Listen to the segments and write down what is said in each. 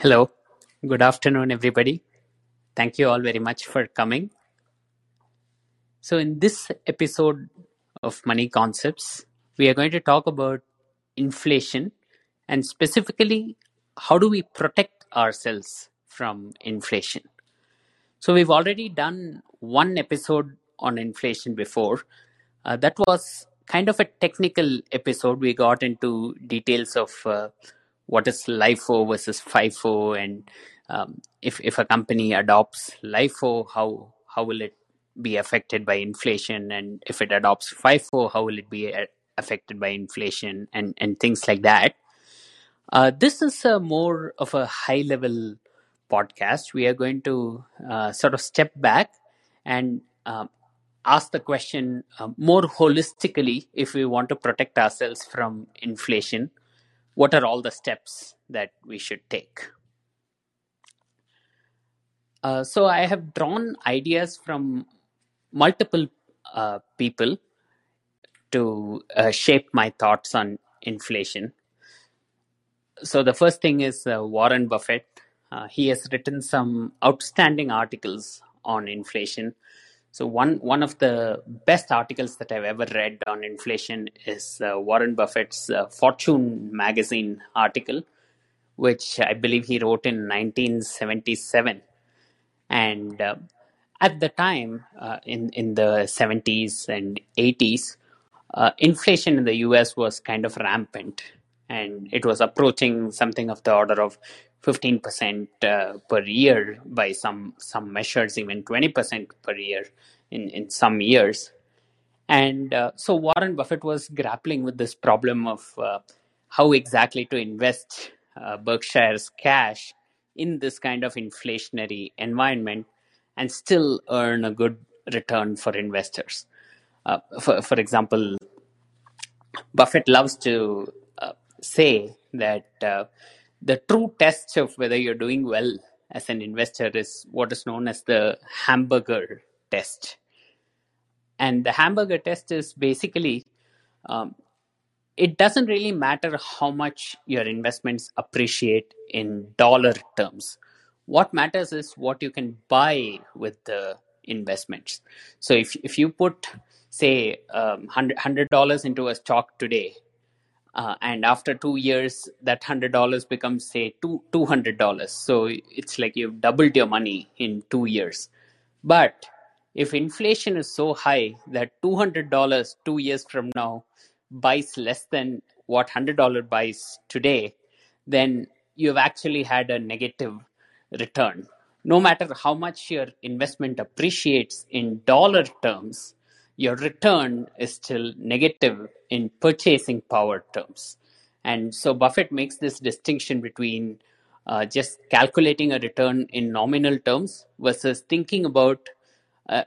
Hello, good afternoon, everybody. Thank you all very much for coming. So in this episode of Money Concepts, we are going to talk about inflation and specifically, how do we protect ourselves from inflation? So we've already done one episode on inflation before. That was kind of a technical episode. We got into details of what is LIFO versus FIFO, and if a company adopts LIFO, how will it be affected by inflation? And if it adopts FIFO, how will it be affected by inflation and things like that? This is more of a high-level podcast. We are going to sort of step back and ask the question more holistically. If we want to protect ourselves from inflation, what are all the steps that we should take? So I have drawn ideas from multiple people to shape my thoughts on inflation. So the first thing is Warren Buffett. He has written some outstanding articles on inflation. So one of the best articles that I've ever read on inflation is Warren Buffett's Fortune magazine article, which I believe he wrote in 1977. And at the time, in the 70s and 80s, inflation in the US was kind of rampant. And it was approaching something of the order of 15% per year by some measures, even 20% per year in some years. And so Warren Buffett was grappling with this problem of how exactly to invest Berkshire's cash in this kind of inflationary environment and still earn a good return for investors. For example, Buffett loves to say that the true test of whether you're doing well as an investor is what is known as the hamburger test. And the hamburger test is basically, it doesn't really matter how much your investments appreciate in dollar terms. What matters is what you can buy with the investments. So if you put, say, $100 into a stock today, and after 2 years, that $100 becomes, say, $200. So it's like you've doubled your money in 2 years. But if inflation is so high that $200 2 years from now buys less than what $100 buys today, then you've actually had a negative return. No matter how much your investment appreciates in dollar terms, your return is still negative in purchasing power terms. And so Buffett makes this distinction between just calculating a return in nominal terms versus thinking about,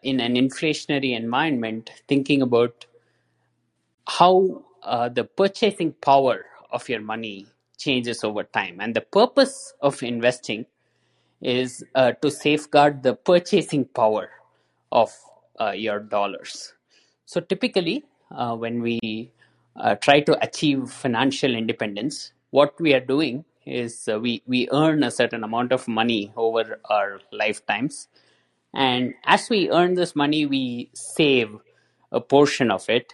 in an inflationary environment, thinking about how the purchasing power of your money changes over time. And the purpose of investing is to safeguard the purchasing power of your dollars. So typically, when we try to achieve financial independence, what we are doing is we earn a certain amount of money over our lifetimes. And as we earn this money, we save a portion of it.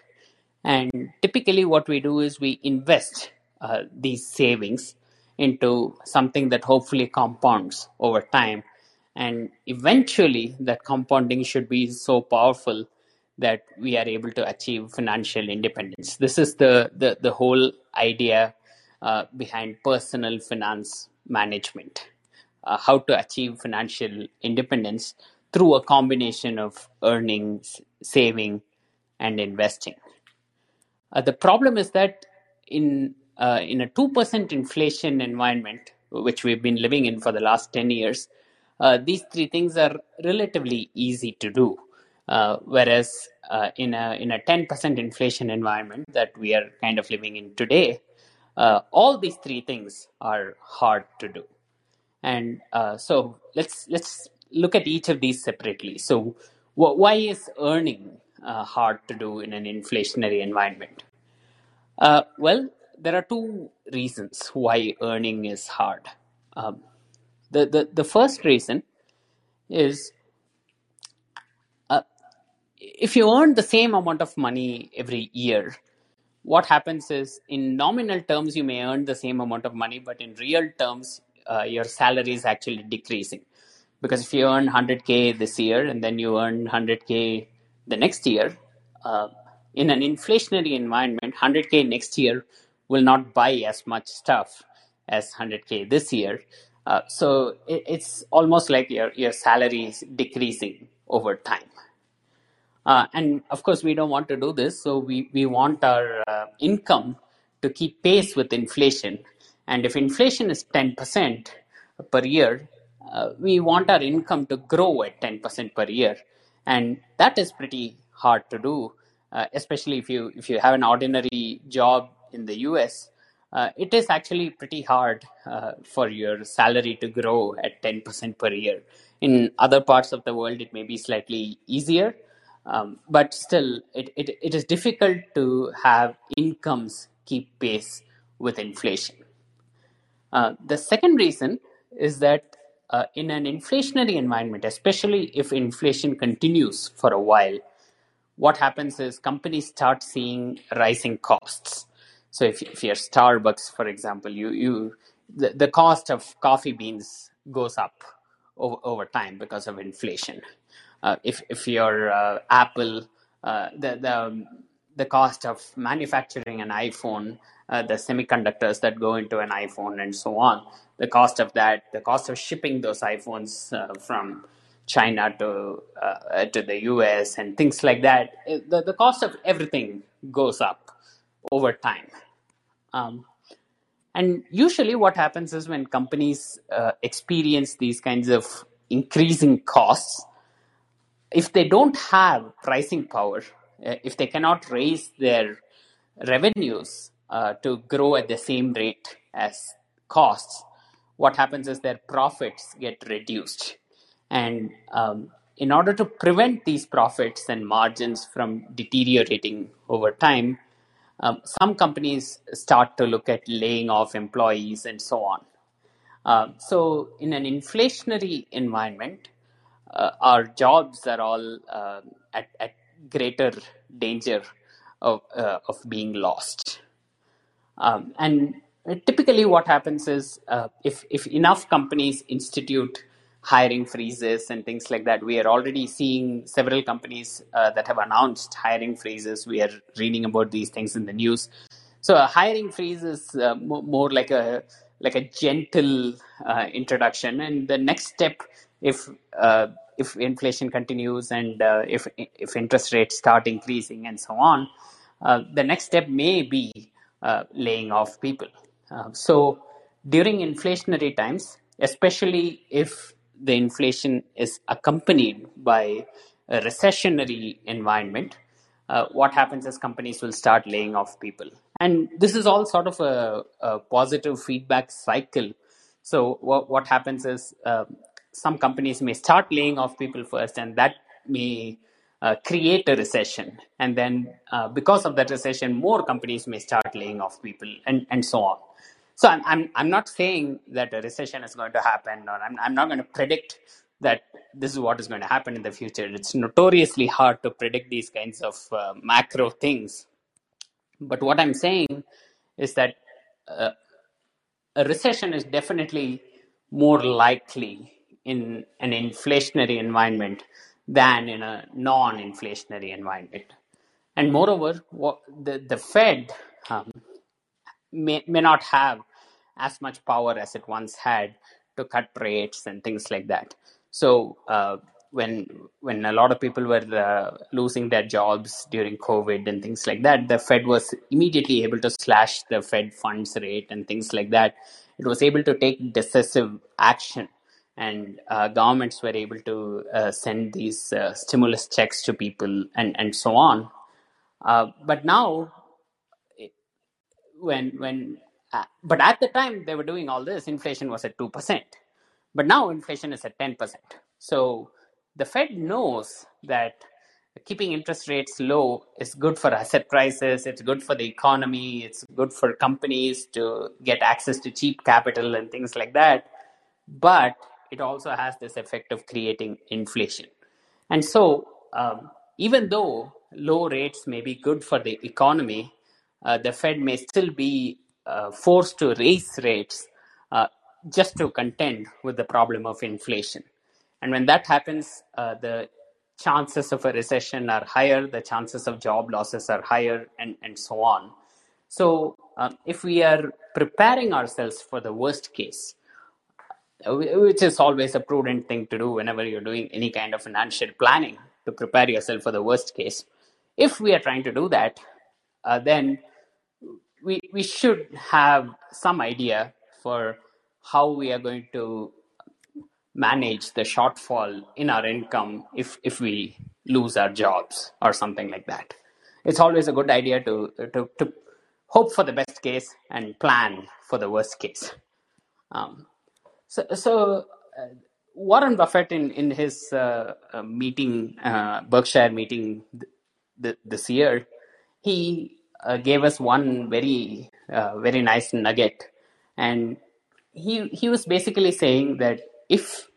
And typically what we do is we invest these savings into something that hopefully compounds over time. And eventually that compounding should be so powerful that we are able to achieve financial independence. This is the whole idea behind personal finance management, how to achieve financial independence through a combination of earning, saving, and investing. The problem is that in a 2% inflation environment, which we've been living in for the last 10 years, these three things are relatively easy to do. Whereas in a 10% inflation environment that we are kind of living in today, all these three things are hard to do. And so let's look at each of these separately. So why is earning hard to do in an inflationary environment? Well, there are two reasons why earning is hard. The first reason is if you earn the same amount of money every year, what happens is in nominal terms, you may earn the same amount of money, but in real terms, your salary is actually decreasing. Because if you earn 100K this year and then you earn 100K the next year, in an inflationary environment, 100K next year will not buy as much stuff as 100K this year. So it's almost like your salary is decreasing over time. And of course, we don't want to do this. So we want our income to keep pace with inflation. And if inflation is 10% per year, we want our income to grow at 10% per year. And that is pretty hard to do, especially if you have an ordinary job in the US. It is actually pretty hard for your salary to grow at 10% per year. In other parts of the world, it may be slightly easier. But still, it is difficult to have incomes keep pace with inflation. The second reason is that in an inflationary environment, especially if inflation continues for a while, what happens is companies start seeing rising costs. So if you're Starbucks, for example, the cost of coffee beans goes up over time because of inflation. If you're Apple, the cost of manufacturing an iPhone, the semiconductors that go into an iPhone and so on, the cost of that, the cost of shipping those iPhones from China to the US and things like that, the cost of everything goes up over time. And usually what happens is when companies experience these kinds of increasing costs, if they don't have pricing power, if they cannot raise their revenues to grow at the same rate as costs, what happens is their profits get reduced. And in order to prevent these profits and margins from deteriorating over time, some companies start to look at laying off employees and so on. So in an inflationary environment, our jobs are all at greater danger of being lost. And typically what happens is if enough companies institute hiring freezes and things like that, we are already seeing several companies that have announced hiring freezes. We are reading about these things in the news. So a hiring freeze is more like a gentle introduction. And the next step, if inflation continues and if interest rates start increasing and so on, the next step may be laying off people. So during inflationary times, especially if the inflation is accompanied by a recessionary environment, what happens is companies will start laying off people. And this is all sort of a positive feedback cycle. So what happens is some companies may start laying off people first, and that may create a recession. And then because of that recession, more companies may start laying off people and so on. So I'm not saying that a recession is going to happen, or I'm not going to predict that this is what is going to happen in the future. It's notoriously hard to predict these kinds of macro things. But what I'm saying is that a recession is definitely more likely in an inflationary environment than in a non-inflationary environment. And moreover, what the Fed may not have as much power as it once had to cut rates and things like that. So when a lot of people were losing their jobs during COVID and things like that, the Fed was immediately able to slash the Fed funds rate and things like that. It was able to take decisive action. And governments were able to send these stimulus checks to people and so on. But now, but at the time they were doing all this, inflation was at 2%. But now inflation is at 10%. So the Fed knows that keeping interest rates low is good for asset prices, it's good for the economy, it's good for companies to get access to cheap capital and things like that. but it also has this effect of creating inflation. And so even though low rates may be good for the economy, the Fed may still be forced to raise rates just to contend with the problem of inflation. And when that happens, the chances of a recession are higher, the chances of job losses are higher, and so on. So if we are preparing ourselves for the worst case, which is always a prudent thing to do whenever you're doing any kind of financial planning, to prepare yourself for the worst case. If we are trying to do that, then we should have some idea for how we are going to manage the shortfall in our income if we lose our jobs or something like that. It's always a good idea to hope for the best case and plan for the worst case. Warren Buffett in his meeting, Berkshire meeting this year, he gave us one very nice nugget. And he was basically saying that if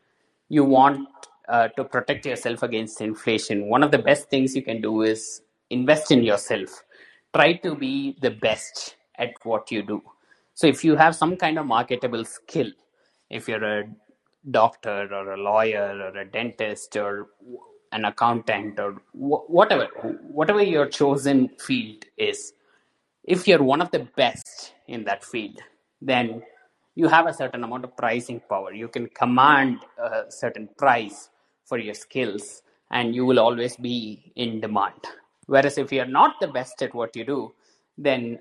you want to protect yourself against inflation, one of the best things you can do is invest in yourself. Try to be the best at what you do. So if you have some kind of marketable skill, if you're a doctor or a lawyer or a dentist or an accountant or whatever your chosen field is, if you're one of the best in that field, then you have a certain amount of pricing power. You can command a certain price for your skills and you will always be in demand. Whereas if you're not the best at what you do, then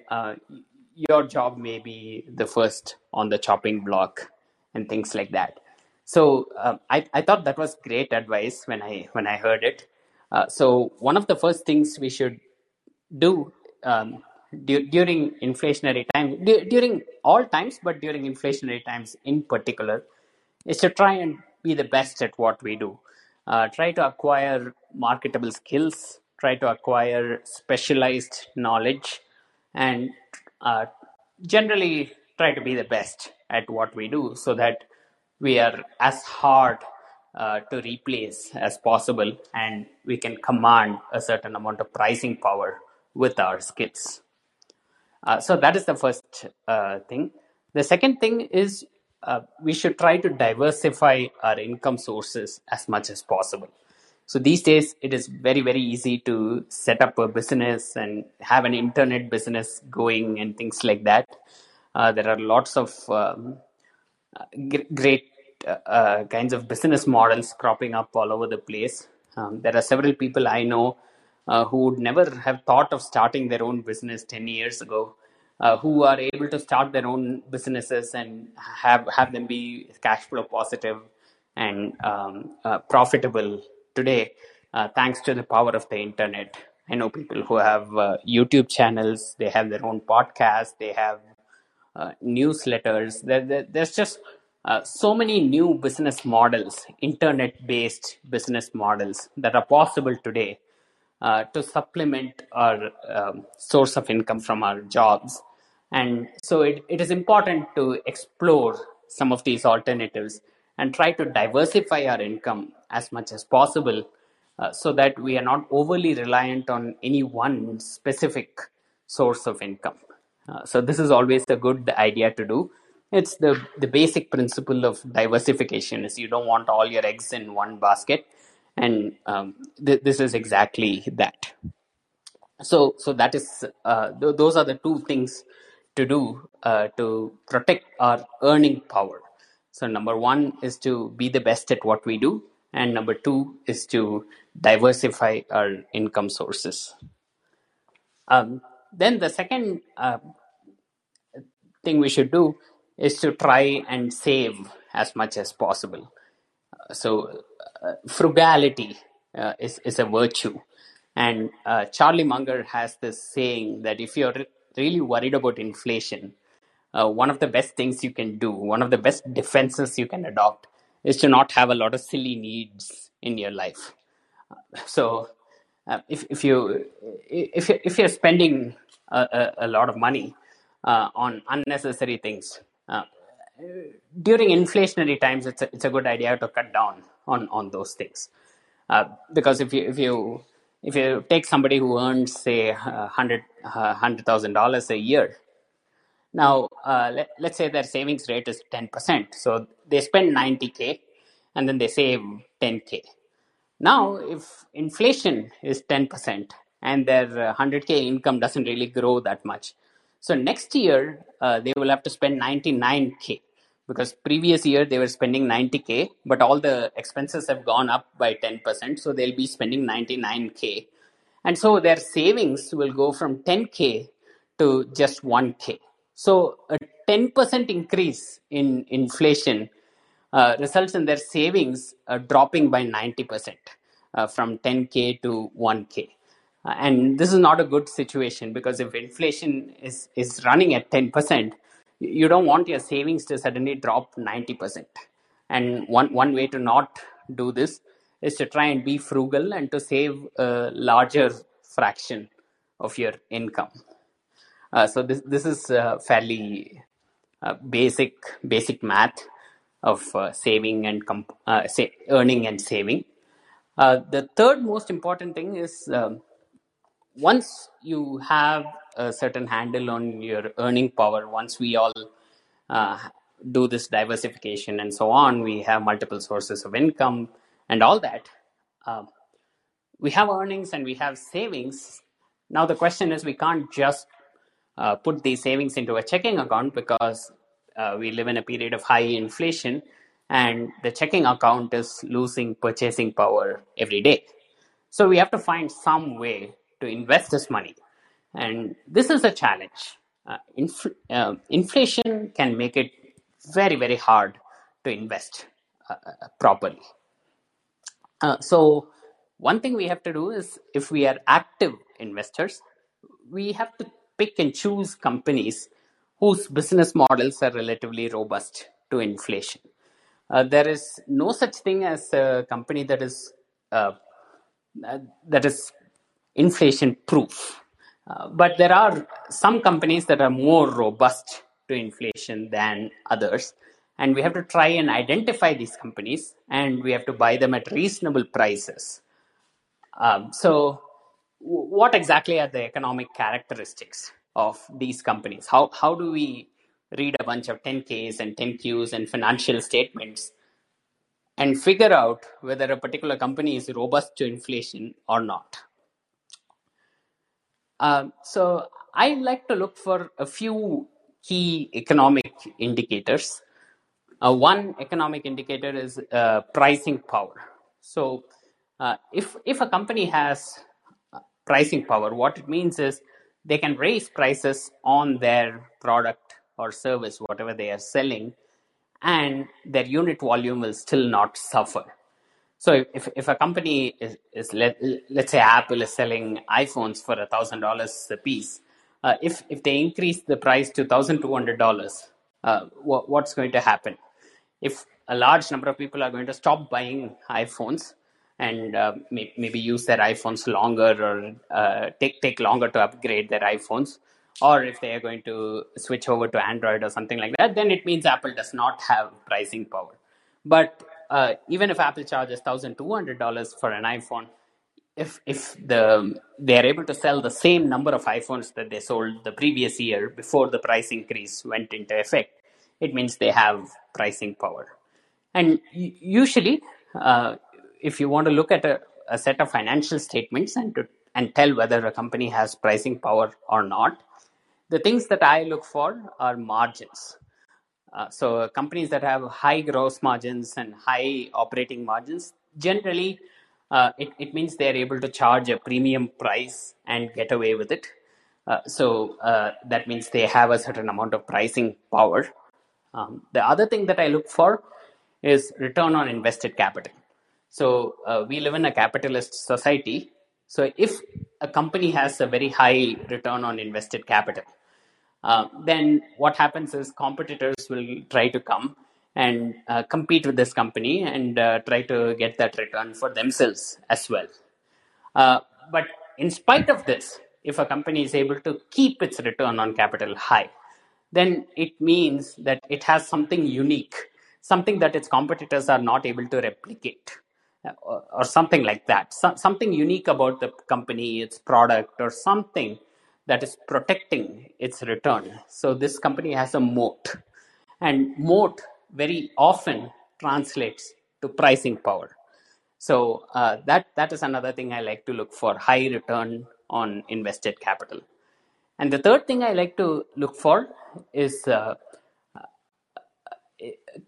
your job may be the first on the chopping block and things like that. So I thought that was great advice when I heard it. So one of the first things we should do during inflationary times, during all times, but during inflationary times in particular, is to try and be the best at what we do. Try to acquire marketable skills, try to acquire specialized knowledge, and generally try to be the best at what we do so that we are as hard to replace as possible and we can command a certain amount of pricing power with our skills. So that is the first thing. The second thing is we should try to diversify our income sources as much as possible. So these days it is very, very easy to set up a business and have an internet business going and things like that. There are lots of great kinds of business models cropping up all over the place. There are several people I know who would never have thought of starting their own business 10 years ago, who are able to start their own businesses and have them be cash flow positive and profitable today, thanks to the power of the internet. I know people who have YouTube channels, they have their own podcasts, they have newsletters. There's just so many new business models, internet-based business models that are possible today to supplement our source of income from our jobs. And so it is important to explore some of these alternatives and try to diversify our income as much as possible so that we are not overly reliant on any one specific source of income. So this is always a good idea to do. It's the basic principle of diversification is you don't want all your eggs in one basket. And this is exactly that. So that is those are the two things to do to protect our earning power. So number one is to be the best at what we do. And number two is to diversify our income sources. Then the second thing we should do is to try and save as much as possible. So frugality is a virtue. And Charlie Munger has this saying that if you're really worried about inflation, one of the best things you can do, one of the best defenses you can adopt is to not have a lot of silly needs in your life. So if you're spending a lot of money on unnecessary things, during inflationary times, it's a good idea to cut down on those things, because if you take somebody who earns, say, $100,000 a year, now let's say their savings rate is 10%, so they spend $90,000 and then they save $10,000. Now, if inflation is 10% and their $100,000 income doesn't really grow that much, so next year they will have to spend $99,000, because previous year they were spending $90,000, but all the expenses have gone up by 10%, so they'll be spending $99,000, and so their savings will go from $10,000 to just $1,000. So a 10% increase in inflation results in their savings dropping by 90%, from $10,000 to $1,000. And this is not a good situation, because if inflation is running at 10%, you don't want your savings to suddenly drop 90%. And one way to not do this is to try and be frugal and to save a larger fraction of your income. So this is fairly basic math of saving and earning and saving. The third most important thing is, once you have a certain handle on your earning power, once we all do this diversification and so on, we have multiple sources of income and all that, we have earnings and we have savings. Now the question is, we can't just put these savings into a checking account, because we live in a period of high inflation and the checking account is losing purchasing power every day. So we have to find some way to invest this money. And this is a challenge. Inflation can make it very, very hard to invest properly. So one thing we have to do is, if we are active investors, we have to pick and choose companies whose business models are relatively robust to inflation. There is no such thing as a company that is inflation proof. But there are some companies that are more robust to inflation than others. And we have to try and identify these companies, and we have to buy them at reasonable prices. So what exactly are the economic characteristics of these companies? How do we read a bunch of 10Ks and 10Qs and financial statements and figure out whether a particular company is robust to inflation or not? So I like to look for a few key economic indicators. One economic indicator is pricing power. So if a company has pricing power, what it means is they can raise prices on their product or service, whatever they are selling, and their unit volume will still not suffer. So if a company is let's say Apple is selling iPhones for $1,000 a piece, if they increase the price to $1,200, what's going to happen? If a large number of people are going to stop buying iPhones and maybe use their iPhones longer, or take longer to upgrade their iPhones, or if they are going to switch over to Android or something like that, then it means Apple does not have pricing power. But even if Apple charges $1,200 for an iPhone, if they are able to sell the same number of iPhones that they sold the previous year before the price increase went into effect, it means they have pricing power. And usually, if you want to look at a set of financial statements and tell whether a company has pricing power or not, the things that I look for are margins. So companies that have high gross margins and high operating margins, generally, it means they are able to charge a premium price and get away with it. So that means they have a certain amount of pricing power. The other thing that I look for is return on invested capital. So we live in a capitalist society. So if a company has a very high return on invested capital, then what happens is competitors will try to come and compete with this company and try to get that return for themselves as well. But in spite of this, if a company is able to keep its return on capital high, then it means that it has something unique, something that its competitors are not able to replicate, or something like that. Something unique about the company, its product, or something that is protecting its return. So this company has a moat, and moat very often translates to pricing power. So that is another thing I like to look for, high return on invested capital. And the third thing I like to look for is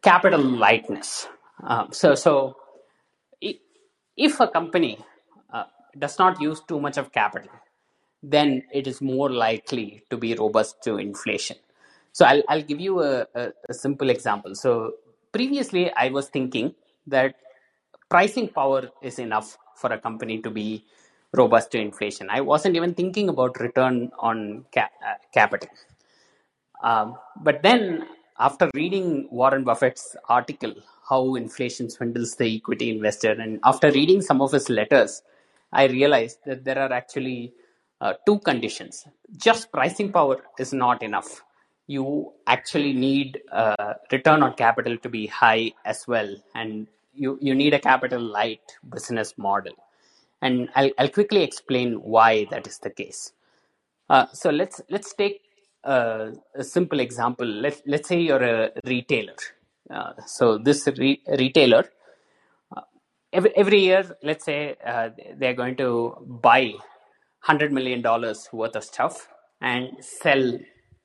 capital lightness. So if a company does not use too much of capital, then it is more likely to be robust to inflation. So I'll give you a simple example. So previously, I was thinking that pricing power is enough for a company to be robust to inflation. I wasn't even thinking about return on capital. But then after reading Warren Buffett's article, How Inflation Swindles the Equity Investor, and after reading some of his letters, I realized that there are actually two conditions. Just pricing power is not enough. You actually need return on capital to be high as well. And you need a capital light business model. And I'll quickly explain why that is the case. So let's take a simple example. Let's say you're a retailer. So this retailer, every year, let's say they're going to buy $100 million worth of stuff and sell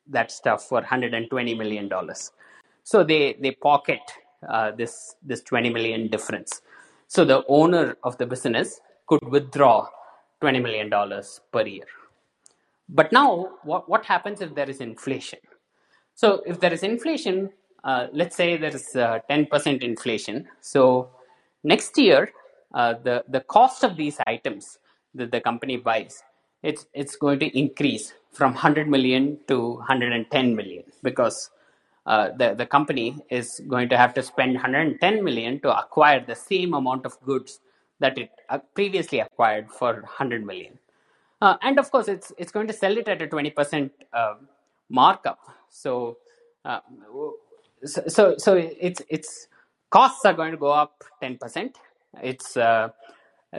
that stuff for $120 million. So they pocket this $20 million difference. So the owner of the business could withdraw $20 million per year. But now, what happens if there is inflation? So if there is inflation, let's say there is 10% inflation. So next year, the cost of these items that the company buys, it's going to increase from 100 million to 110 million because the company is going to have to spend 110 million to acquire the same amount of goods that it previously acquired for 100 million. And of course, it's going to sell it at a 20% markup. So, its costs are going to go up 10%. Its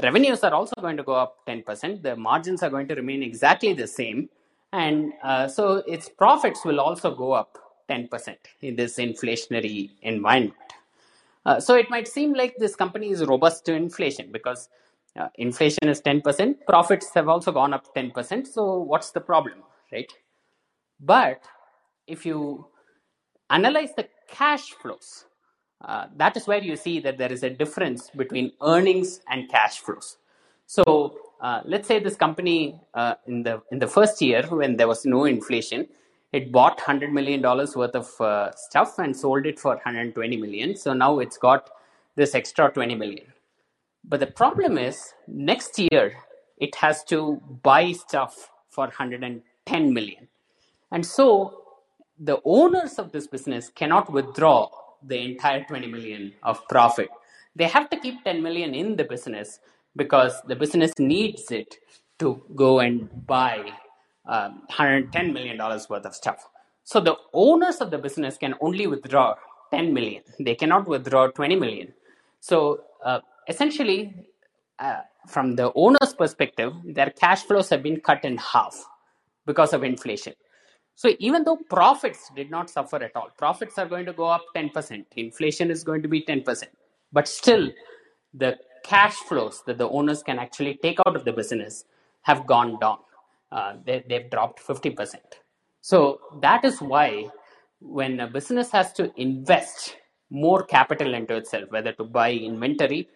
revenues are also going to go up 10%. The margins are going to remain exactly the same. And so its profits will also go up 10% in this inflationary environment. So it might seem like this company is robust to inflation because inflation is 10%. Profits have also gone up 10%. So what's the problem, right? But if you analyze the cash flows, that is where you see that there is a difference between earnings and cash flows. So let's say this company in the first year when there was no inflation, it bought $100 million worth of stuff and sold it for $120 million. So now it's got this extra $20 million. But the problem is next year, it has to buy stuff for $110 million. And so the owners of this business cannot withdraw the entire $20 million of profit. They have to keep $10 million in the business because the business needs it to go and buy $110 million worth of stuff. So the owners of the business can only withdraw $10 million. They cannot withdraw $20 million. So essentially, from the owner's perspective, their cash flows have been cut in half because of inflation. So even though profits did not suffer at all, profits are going to go up 10%. Inflation is going to be 10%. But still, the cash flows that the owners can actually take out of the business have gone down. They've dropped 50%. So that is why when a business has to invest more capital into itself, whether to buy inventory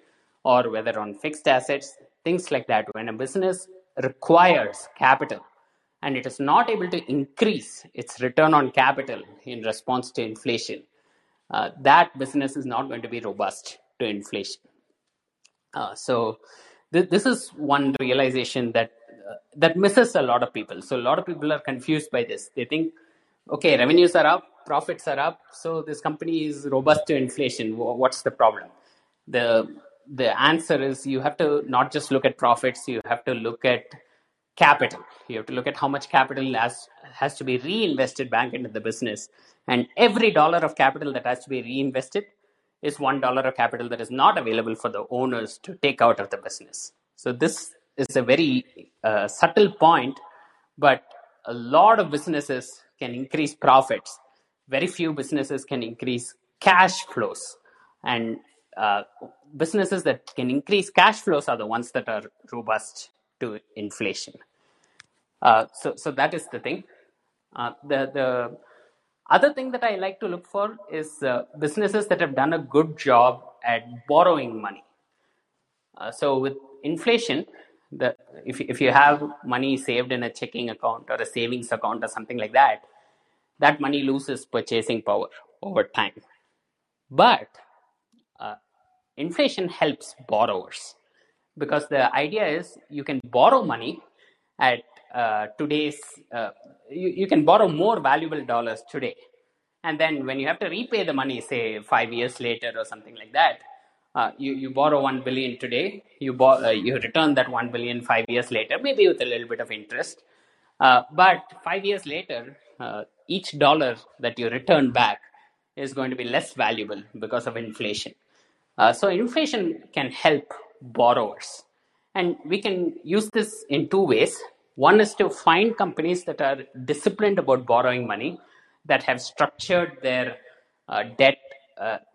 or whether on fixed assets, things like that, when a business requires capital and it is not able to increase its return on capital in response to inflation, that business is not going to be robust to inflation. So this is one realization that misses a lot of people. So a lot of people are confused by this. They think, okay, revenues are up, profits are up, so this company is robust to inflation. What's the problem? The answer is you have to not just look at profits, you have to look at capital. You have to look at how much capital has to be reinvested back into the business. And every dollar of capital that has to be reinvested is $1 of capital that is not available for the owners to take out of the business. So this is a very subtle point, but a lot of businesses can increase profits. Very few businesses can increase cash flows. And businesses that can increase cash flows are the ones that are robust to inflation. So that is the thing. The other thing that I like to look for is businesses that have done a good job at borrowing money. So with inflation, if you have money saved in a checking account or a savings account or something like that, that money loses purchasing power over time. But inflation helps borrowers, because the idea is you can borrow money at today's, you can borrow more valuable dollars today. And then when you have to repay the money, say 5 years later or something like that, you borrow $1 billion today, you return that $1 billion 5 years later, maybe with a little bit of interest. But 5 years later, each dollar that you return back is going to be less valuable because of inflation. So inflation can help borrowers. And we can use this in two ways. One is to find companies that are disciplined about borrowing money, that have structured their debt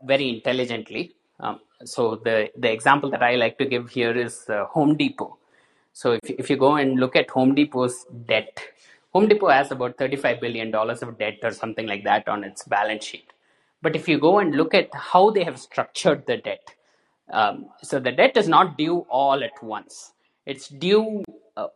very intelligently. So the example that I like to give here is Home Depot. So if you go and look at Home Depot's debt, Home Depot has about $35 billion of debt or something like that on its balance sheet. But if you go and look at how they have structured the debt, so the debt is not due all at once. It's due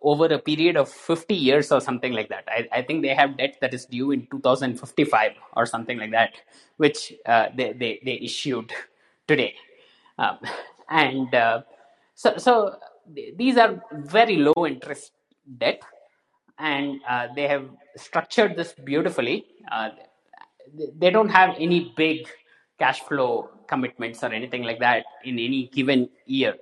over a period of 50 years or something like that. I think they have debt that is due in 2055 or something like that, which they issued today. So these are very low interest debt, and they have structured this beautifully. They don't have any big cash flow commitments or anything like that in any given year.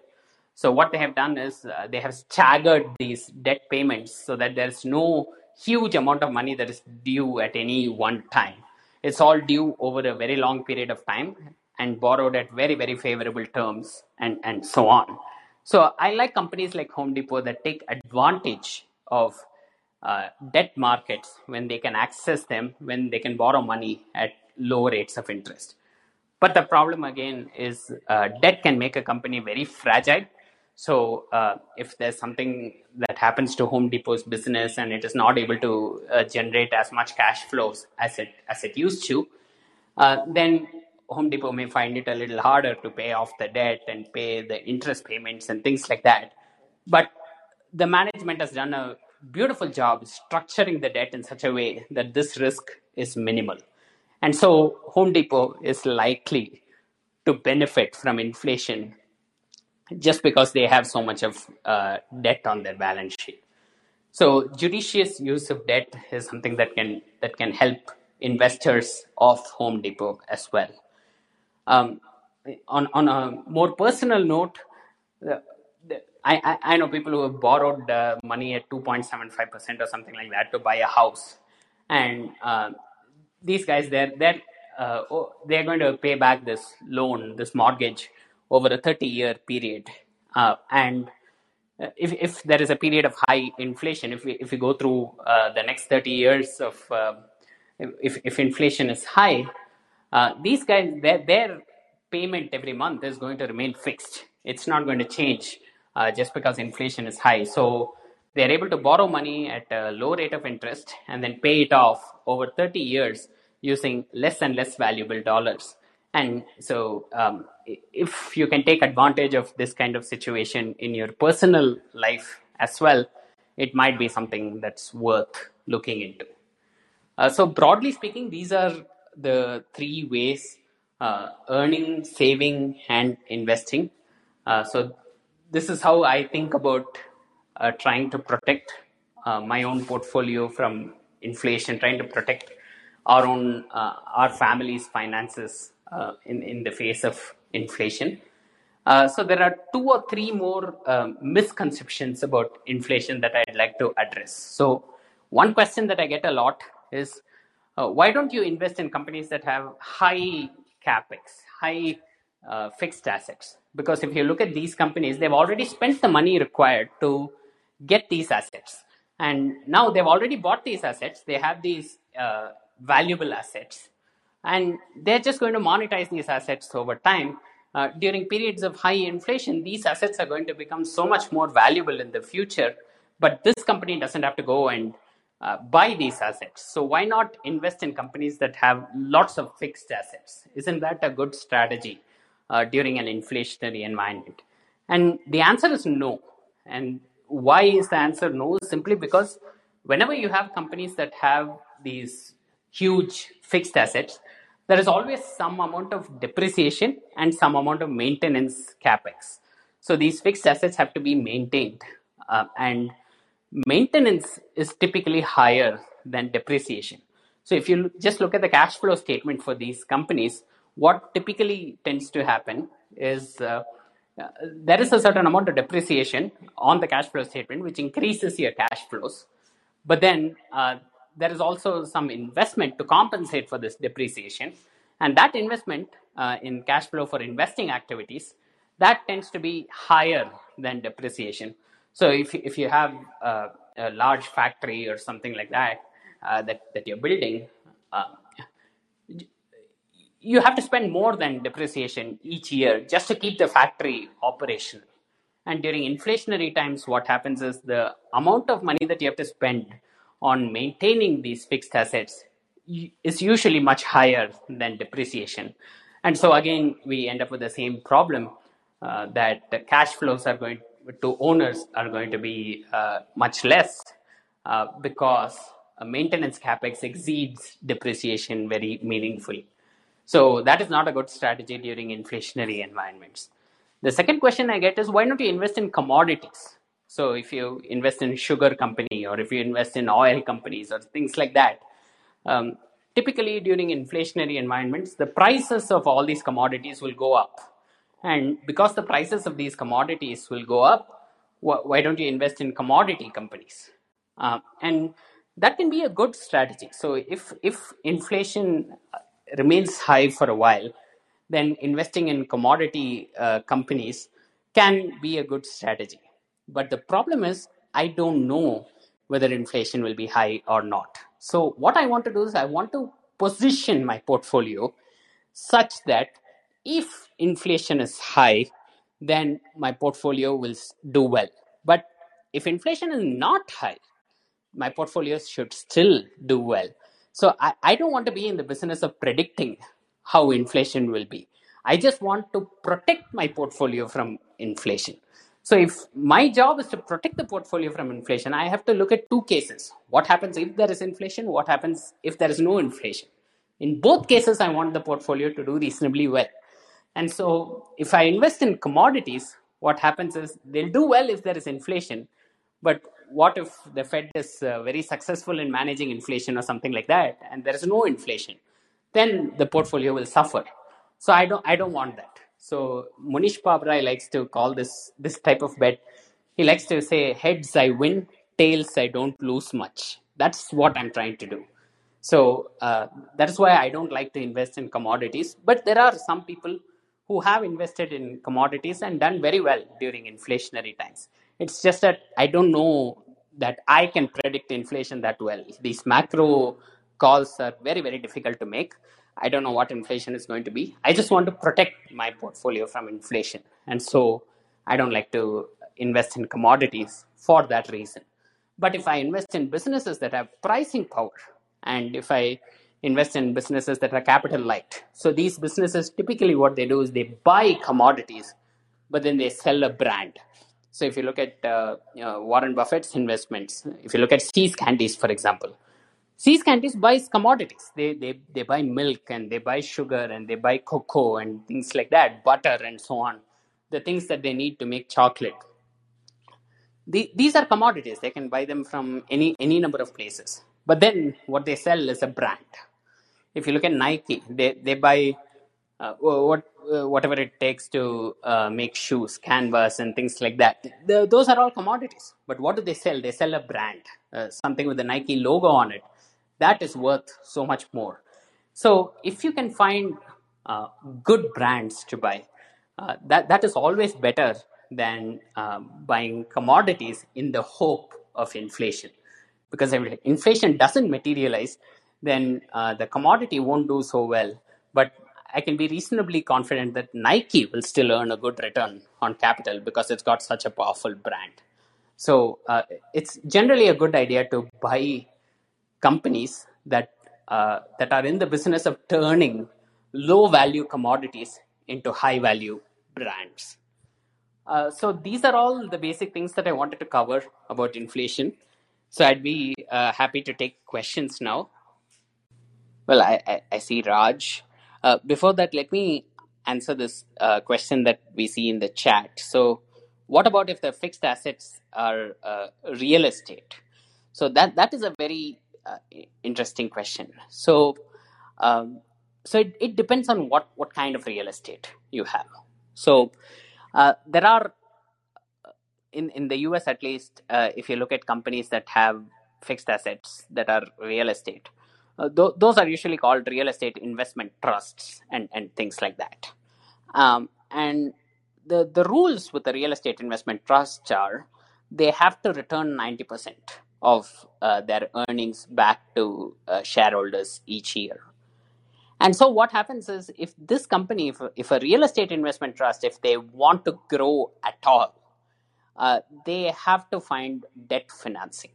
So what they have done is they have staggered these debt payments so that there's no huge amount of money that is due at any one time. It's all due over a very long period of time and borrowed at very, very favorable terms and so on. So I like companies like Home Depot that take advantage of debt markets when they can access them, when they can borrow money at low rates of interest. But the problem again is debt can make a company very fragile. So if there's something that happens to Home Depot's business and it is not able to generate as much cash flows as it used to, then Home Depot may find it a little harder to pay off the debt and pay the interest payments and things like that. But the management has done a beautiful job structuring the debt in such a way that this risk is minimal. And so Home Depot is likely to benefit from inflation just because they have so much of debt on their balance sheet. So judicious use of debt is something that can help investors of Home Depot as well. On a more personal note, I know people who have borrowed money at 2.75% or something like that to buy a house, and these guys, they're going to pay back this loan, this mortgage, over a 30-year period. And if there is a period of high inflation, if we go through the next 30 years of if inflation is high, these guys, their payment every month is going to remain fixed. It's not going to change just because inflation is high. So they're able to borrow money at a low rate of interest and then pay it off over 30 years using less and less valuable dollars. And so if you can take advantage of this kind of situation in your personal life as well, it might be something that's worth looking into. So broadly speaking, these are the three ways: earning, saving, and investing. So this is how I think about trying to protect my own portfolio from inflation, trying to protect our own, our family's finances in the face of inflation. So there are two or three more misconceptions about inflation that I'd like to address. So one question that I get a lot is, why don't you invest in companies that have high capex, high fixed assets? Because if you look at these companies, they've already spent the money required to get these assets. And now they've already bought these assets. They have these valuable assets. And they're just going to monetize these assets over time. During periods of high inflation, these assets are going to become so much more valuable in the future. But this company doesn't have to go and buy these assets. So why not invest in companies that have lots of fixed assets? Isn't that a good strategy during an inflationary environment? And the answer is no. And why is the answer no? Simply because whenever you have companies that have these huge fixed assets, there is always some amount of depreciation and some amount of maintenance capex. So these fixed assets have to be maintained. And maintenance is typically higher than depreciation. So if you just look at the cash flow statement for these companies, what typically tends to happen is there is a certain amount of depreciation on the cash flow statement, which increases your cash flows. But then there is also some investment to compensate for this depreciation. And that investment in cash flow for investing activities, that tends to be higher than depreciation. So if you have a large factory or something like that, that you're building, you have to spend more than depreciation each year just to keep the factory operational. And during inflationary times, what happens is the amount of money that you have to spend on maintaining these fixed assets is usually much higher than depreciation. And so again, we end up with the same problem that the cash flows are going to owners are going to be much less because maintenance capex exceeds depreciation very meaningfully. So that is not a good strategy during inflationary environments. The second question I get is, why not you invest in commodities? So if you invest in sugar company or if you invest in oil companies or things like that, typically during inflationary environments, the prices of all these commodities will go up. And because the prices of these commodities will go up, why don't you invest in commodity companies? And that can be a good strategy. So if inflation remains high for a while, then investing in commodity companies can be a good strategy. But the problem is, I don't know whether inflation will be high or not. So what I want to do is I want to position my portfolio such that if inflation is high, then my portfolio will do well. But if inflation is not high, my portfolio should still do well. So I don't want to be in the business of predicting how inflation will be. I just want to protect my portfolio from inflation. So if my job is to protect the portfolio from inflation, I have to look at two cases. What happens if there is inflation? What happens if there is no inflation? In both cases, I want the portfolio to do reasonably well. And so if I invest in commodities, what happens is they'll do well if there is inflation. But what if the Fed is very successful in managing inflation or something like that, and there is no inflation? Then the portfolio will suffer. So I don't want that. So Munish Pabrai likes to call this type of bet. He likes to say, heads I win, tails I don't lose much. That's what I'm trying to do. So that is why I don't like to invest in commodities. But there are some people who have invested in commodities and done very well during inflationary times. It's just that I don't know that I can predict inflation that well. These macro calls are very, very difficult to make. I don't know what inflation is going to be. I just want to protect my portfolio from inflation. And so I don't like to invest in commodities for that reason. But if I invest in businesses that have pricing power, and if I invest in businesses that are capital light, so these businesses, typically what they do is they buy commodities, but then they sell a brand. So if you look at Warren Buffett's investments, if you look at See's Candies, for example, See's Candies buys commodities. They buy milk and they buy sugar and they buy cocoa and things like that, butter and so on, the things that they need to make chocolate. These are commodities. They can buy them from any number of places. But then what they sell is a brand. If you look at Nike, they buy whatever it takes to make shoes, canvas, and things like that. Those are all commodities. But what do they sell? They sell a brand, something with the Nike logo on it. That is worth so much more. So if you can find good brands to buy, that is always better than buying commodities in the hope of inflation. Because if inflation doesn't materialize, then the commodity won't do so well. But I can be reasonably confident that Nike will still earn a good return on capital because it's got such a powerful brand. So it's generally a good idea to buy companies that are in the business of turning low-value commodities into high-value brands. So these are all the basic things that I wanted to cover about inflation. So I'd be happy to take questions now. Well, I see Raj. Before that, let me answer this question that we see in the chat. So what about if the fixed assets are real estate? So that is a very interesting question. So it depends on what kind of real estate you have. So there are, in the US at least, if you look at companies that have fixed assets that are real estate, those are usually called real estate investment trusts and things like that. And the rules with the real estate investment trusts are they have to return 90% of their earnings back to shareholders each year. And so what happens is if this company, if a real estate investment trust, if they want to grow at all, they have to find debt financing.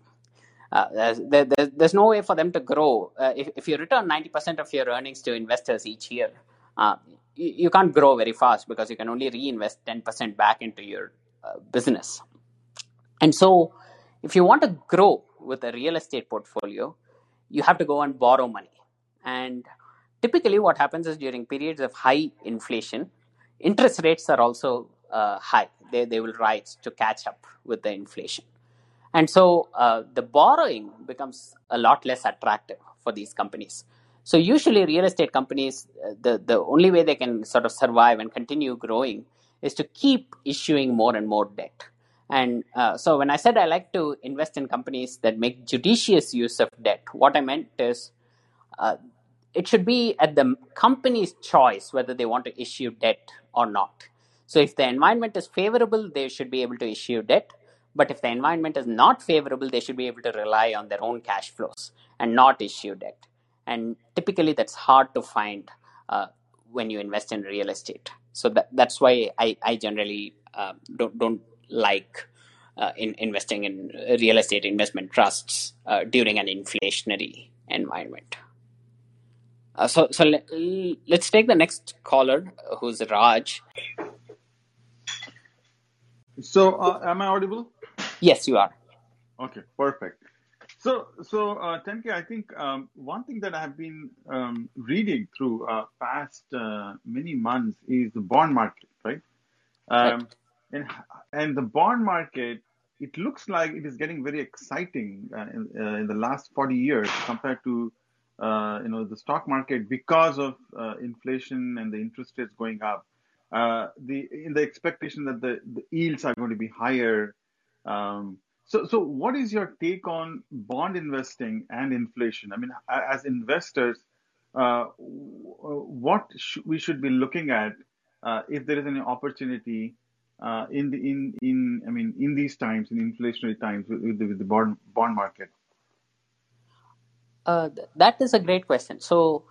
There's no way for them to grow. If you return 90% of your earnings to investors each year, you can't grow very fast because you can only reinvest 10% back into your business. And so if you want to grow with a real estate portfolio, you have to go and borrow money. And typically what happens is during periods of high inflation, interest rates are also high. They will rise to catch up with the inflation. And so the borrowing becomes a lot less attractive for these companies. So usually real estate companies, the only way they can sort of survive and continue growing is to keep issuing more and more debt. And so when I said I like to invest in companies that make judicious use of debt, what I meant is it should be at the company's choice whether they want to issue debt or not. So if the environment is favorable, they should be able to issue debt. But if the environment is not favorable, they should be able to rely on their own cash flows and not issue debt. And typically that's hard to find when you invest in real estate. So that's why I generally don't like investing in real estate investment trusts during an inflationary environment. So let's take the next caller, who's Raj. So am I audible? Yes, you are. Okay, perfect. So Tenke, I think one thing that I've been reading through past many months is the bond market, right? And the bond market, it looks like it is getting very exciting in the last 40 years compared to the stock market because of inflation and the interest rates going up. In the expectation that the yields are going to be higher. So what is your take on bond investing and inflation? I mean, as investors, what we should be looking at if there is any opportunity in these times, in inflationary times with the bond market? That is a great question. So,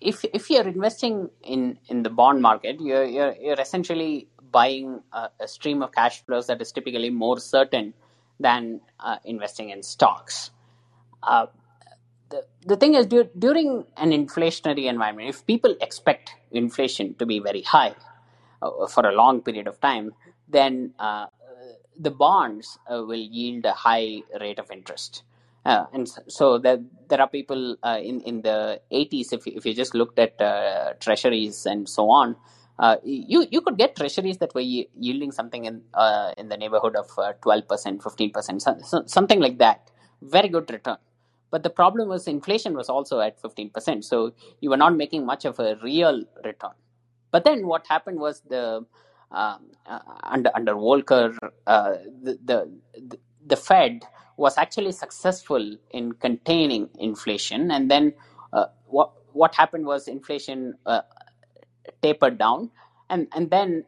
if you're investing in the bond market, you're essentially buying a stream of cash flows that is typically more certain than investing in stocks. The thing is, during an inflationary environment, if people expect inflation to be very high for a long period of time, then the bonds will yield a high rate of interest. And so there are people in the 80s, if you just looked at treasuries and so on, you could get treasuries that were yielding something in the neighborhood of 12%, 15%, something like that. Very good return. But the problem was inflation was also at 15%. So you were not making much of a real return. But then what happened was the under Volcker, the Fed was actually successful in containing inflation, and then what happened was inflation tapered down, and then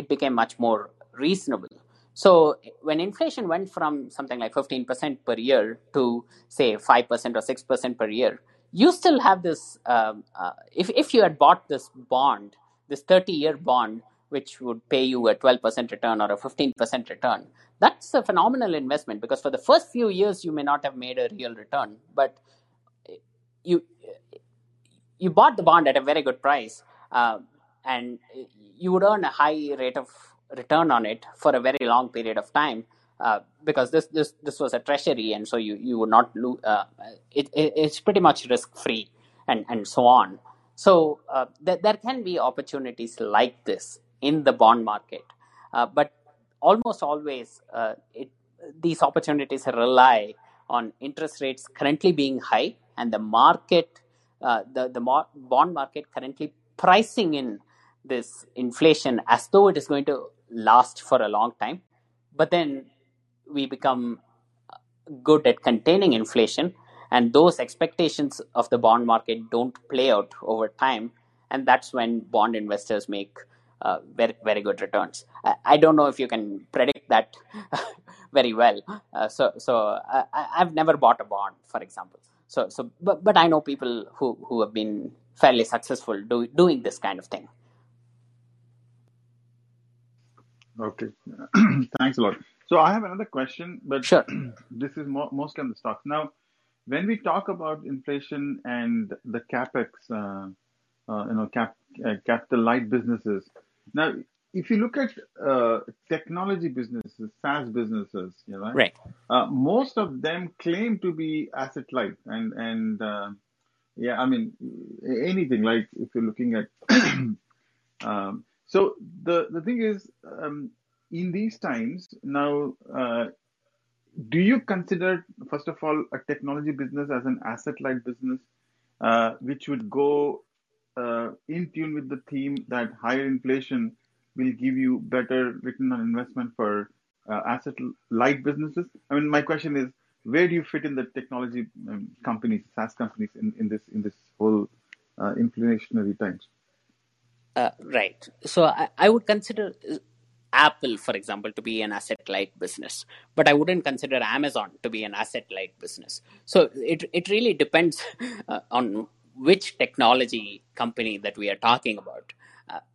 it became much more reasonable. So when inflation went from something like 15% per year to say 5% or 6% per year, you still have this. If you had bought this bond, this 30-year bond, which would pay you a 12% return or a 15% return, that's a phenomenal investment, because for the first few years you may not have made a real return, but you bought the bond at a very good price, and you would earn a high rate of return on it for a very long period of time, because this was a treasury, and so you would not lose. It's pretty much risk free, and so on. So there can be opportunities like this in the bond market, but almost always these opportunities rely on interest rates currently being high and the market, bond market currently pricing in this inflation as though it is going to last for a long time. But then we become good at containing inflation, and those expectations of the bond market don't play out over time, and that's when bond investors make very, very good returns. I don't know if you can predict that very well. So I've never bought a bond, for example. But I know people who have been fairly successful doing this kind of thing. Okay, thanks a lot. So I have another question, but sure. This is mostly on the stocks. Now, when we talk about inflation and the CapEx, capital light businesses. Now, if you look at technology businesses, SaaS businesses, right? Most of them claim to be asset light, and anything like if you're looking at. So the thing is, in these times now, do you consider, first of all, a technology business as an asset-light business, which would go in tune with the theme that higher inflation will give you better return on investment for asset-light businesses? I mean, my question is, where do you fit in the technology companies, SaaS companies, in this whole inflationary times? Right. So I would consider Apple, for example, to be an asset-light business, but I wouldn't consider Amazon to be an asset-light business. So it really depends on which technology company that we are talking about.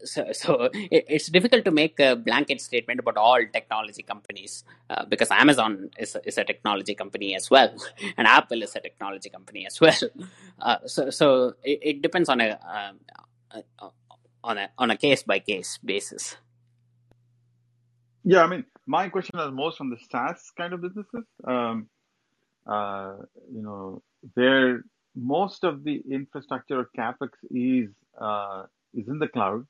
So it's difficult to make a blanket statement about all technology companies, because Amazon is a technology company as well, and Apple is a technology company as well. So it depends on a case-by-case basis. Yeah, I mean, my question is most on the SaaS kind of businesses, where most of the infrastructure or CapEx is in the cloud.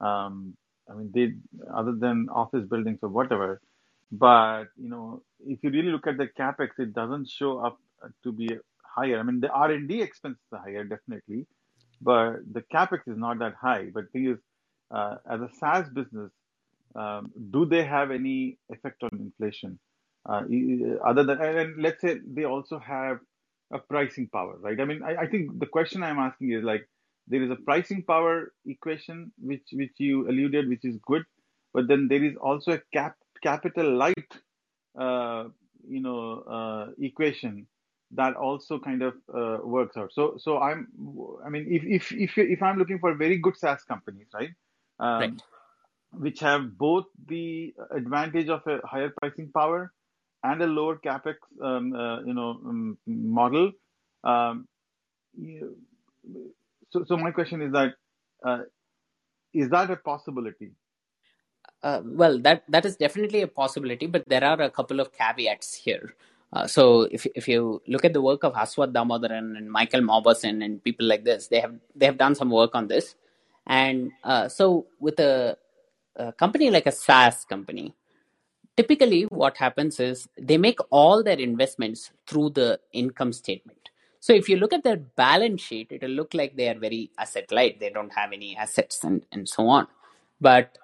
Other than office buildings or whatever, but if you really look at the CapEx, it doesn't show up to be higher. I mean, the R&D expenses are higher, definitely, but the CapEx is not that high. But the thing is, as a SaaS business, do they have any effect on inflation? Other than, and let's say they also have a pricing power, right? I mean, I think the question I'm asking is like, there is a pricing power equation, which you alluded, which is good, but then there is also a capital light, equation that also kind of works out. So if I'm looking for very good SaaS companies, right? Right. Which have both the advantage of a higher pricing power and a lower CapEx, model. So my question is that, is that a possibility? Well, that is definitely a possibility, but there are a couple of caveats here. So if you look at the work of Aswath Damodaran and Michael Mauboussin and people like this, they have done some work on this, and so with a company like a SaaS company, typically what happens is they make all their investments through the income statement. So if you look at their balance sheet, it'll look like they are very asset light. They don't have any assets and so on. But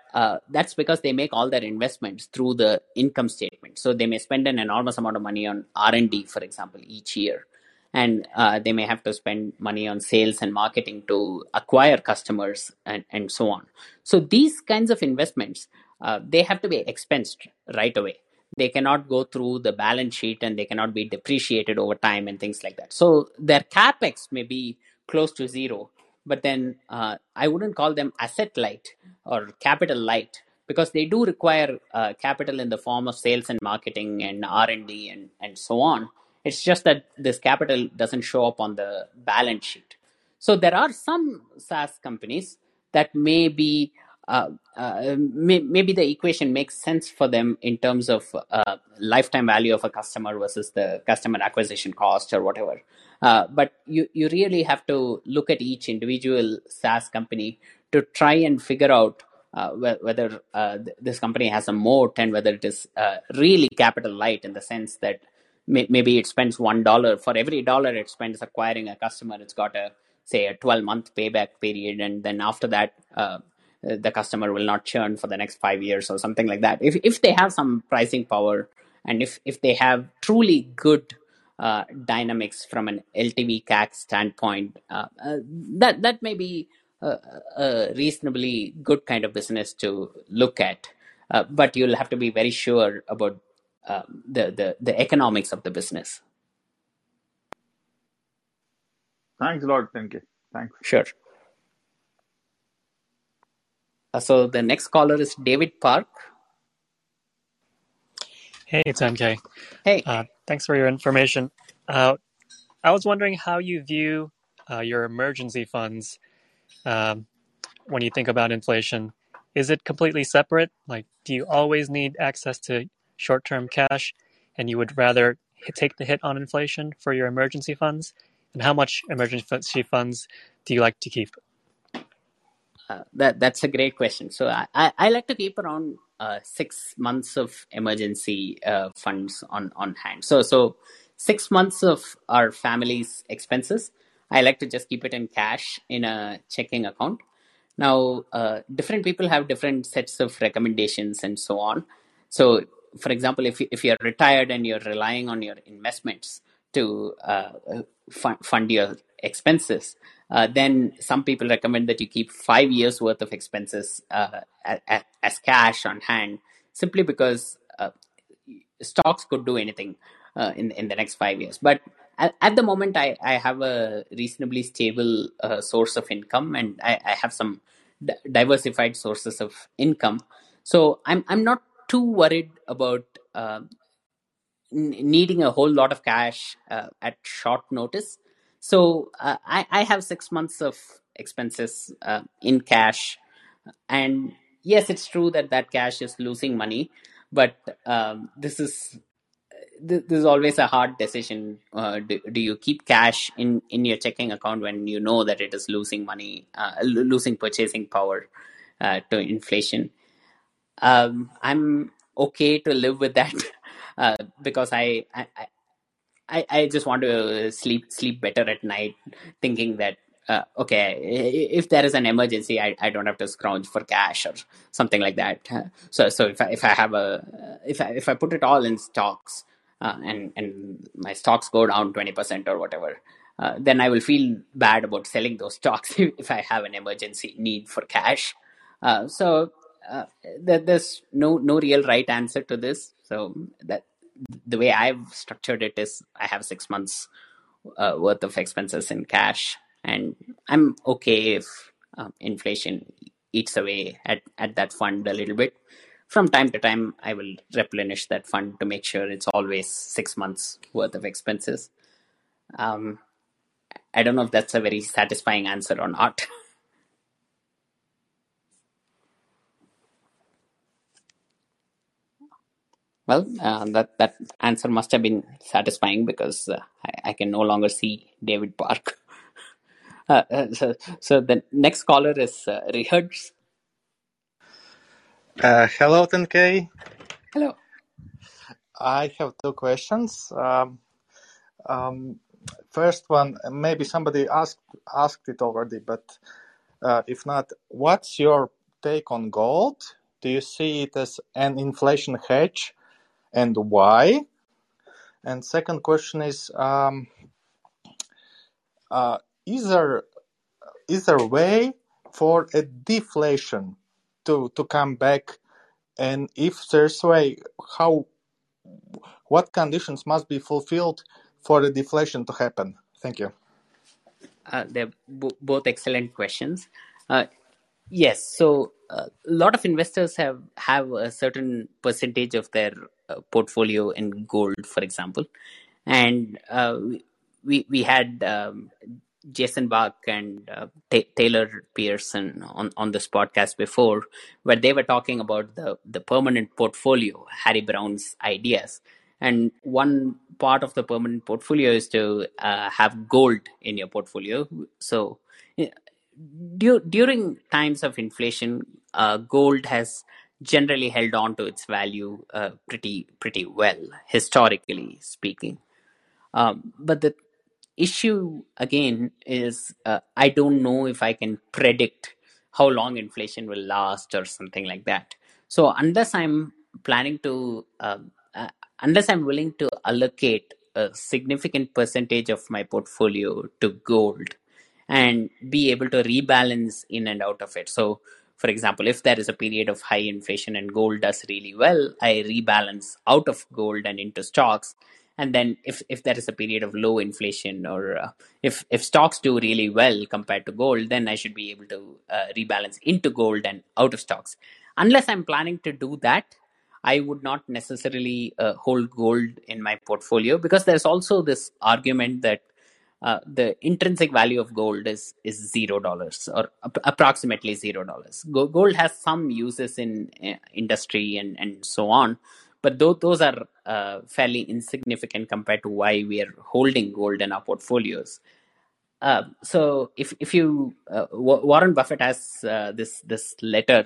that's because they make all their investments through the income statement. So they may spend an enormous amount of money on R&D, for example, each year. And they may have to spend money on sales and marketing to acquire customers and so on. So these kinds of investments, they have to be expensed right away. They cannot go through the balance sheet and they cannot be depreciated over time and things like that. So their CapEx may be close to zero, but then I wouldn't call them asset light or capital light, because they do require capital in the form of sales and marketing and R&D and so on. It's just that this capital doesn't show up on the balance sheet. So there are some SaaS companies that maybe the equation makes sense for them in terms of lifetime value of a customer versus the customer acquisition cost or whatever. But you really have to look at each individual SaaS company to try and figure out whether this company has a moat and whether it is really capital light, in the sense that maybe it spends $1. For every $1 it spends acquiring a customer, it's got a 12-month payback period. And then after that, the customer will not churn for the next 5 years or something like that. If they have some pricing power, and if they have truly good dynamics from an LTV CAC standpoint, that may be a reasonably good kind of business to look at. But you'll have to be very sure about the economics of the business. Thanks a lot, Tenke. Thanks. Sure. So the next caller is David Park. Hey, it's MK. Hey. Thanks for your information. I was wondering how you view your emergency funds when you think about inflation. Is it completely separate? Like, do you always need access to short-term cash and you would rather take the hit on inflation for your emergency funds? And how much emergency funds do you like to keep? That's a great question. So I like to keep around 6 months of emergency funds on hand. So 6 months of our family's expenses, I like to just keep it in cash in a checking account. Now, different people have different sets of recommendations and so on. So, for example, if you're retired and you're relying on your investments to fund your expenses, then some people recommend that you keep 5 years worth of expenses as cash on hand, simply because stocks could do anything in the next 5 years. But at the moment, I have a reasonably stable source of income, and I have some diversified sources of income. So I'm not too worried about needing a whole lot of cash at short notice. So I have 6 months of expenses in cash. And yes, it's true that cash is losing money, but this is always a hard decision. Do you keep cash in your checking account when you know that it is losing money, losing purchasing power to inflation? I'm okay to live with that because I just want to sleep better at night, thinking that, okay, if there is an emergency, I don't have to scrounge for cash or something like that. So if I put it all in stocks and my stocks go down 20% or whatever, then I will feel bad about selling those stocks if I have an emergency need for cash. There's no real right answer to this. So that. The way I've structured it is I have 6 months worth of expenses in cash, and I'm okay if inflation eats away at that fund a little bit. From time to time, I will replenish that fund to make sure it's always 6 months worth of expenses. I don't know if that's a very satisfying answer or not. Well, that answer must have been satisfying, because I can no longer see David Park. So the next caller is Rehards. Hello, Tenkei. Hello. I have two questions. First one, maybe somebody asked it already, but if not, what's your take on gold? Do you see it as an inflation hedge, and why? And second question is, is there a way for a deflation to come back? And if there's a way, what conditions must be fulfilled for the deflation to happen? Thank you. They're both excellent questions. Yes, so a lot of investors have a certain percentage of their portfolio in gold, for example. And we had Jason Bach and Taylor Pearson on this podcast before, where they were talking about the permanent portfolio, Harry Brown's ideas. And one part of the permanent portfolio is to have gold in your portfolio. So during times of inflation, gold has generally held on to its value pretty well, historically speaking. But the issue, again, is I don't know if I can predict how long inflation will last or something like that. So unless I'm planning to... unless I'm willing to allocate a significant percentage of my portfolio to gold and be able to rebalance in and out of it. So, for example, if there is a period of high inflation and gold does really well, I rebalance out of gold and into stocks. And then if there is a period of low inflation, or if stocks do really well compared to gold, then I should be able to rebalance into gold and out of stocks. Unless I'm planning to do that, I would not necessarily hold gold in my portfolio, because there's also this argument that the intrinsic value of gold is $0, or approximately $0. Gold has some uses in industry and so on, but those are fairly insignificant compared to why we are holding gold in our portfolios. So if you Warren Buffett has this letter.